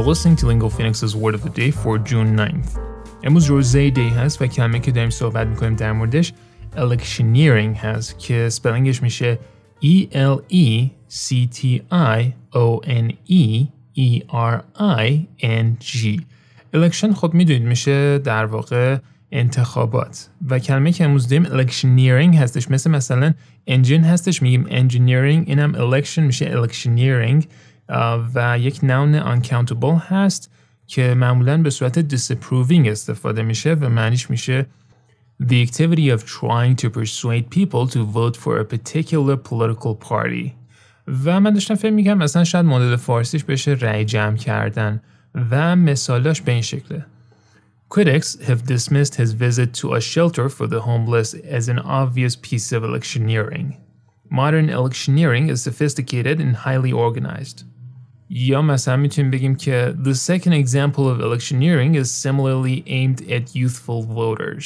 You're listening to Lingo Phoenix's Word of the Day for June 9th. امروز روزه دی هست و کلمه که داریم صحبت میکنیم در موردش electioneering هست که سپلینگش میشه electioneering. election خب میدونید میشه در واقع انتخابات و کلمه که امروز داریم electioneering هستش، مثلا engine هستش میگیم engineering، اینم election میشه electioneering و یک noun uncountable هست که معمولاً به صورت disapproving استفاده میشه و معنیش میشه the activity of trying to persuade people to vote for a particular political party. و من داشتم فکر می‌کردم مثلا شاید مدل فارسیش بشه رأی جمع کردن و مثالاش به این شکله. Critics have dismissed his visit to a shelter for the homeless as an obvious piece of electioneering. Modern electioneering is sophisticated and highly organized. یا مثلا میتونیم بگیم که The second example of electioneering is similarly aimed at youthful voters.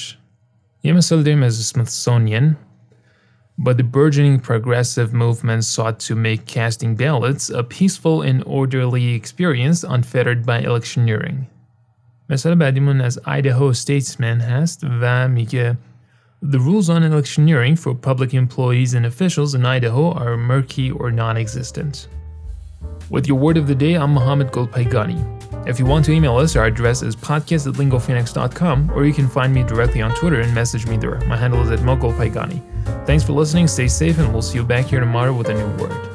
یه مثال داریم از Smithsonian. But the burgeoning progressive movement sought to make casting ballots a peaceful and orderly experience unfettered by electioneering. مثال بعدیمون از Idaho Statesman هست و میگه The rules on electioneering for public employees and officials in Idaho are murky or non-existent. With your word of the day, I'm Mohammad Golpayegani. If you want to email us, our address is podcast@lingophoenix.com, or you can find me directly on Twitter and message me there. My handle is @mogolpayegani. Thanks for listening, stay safe, and we'll see you back here tomorrow with a new word.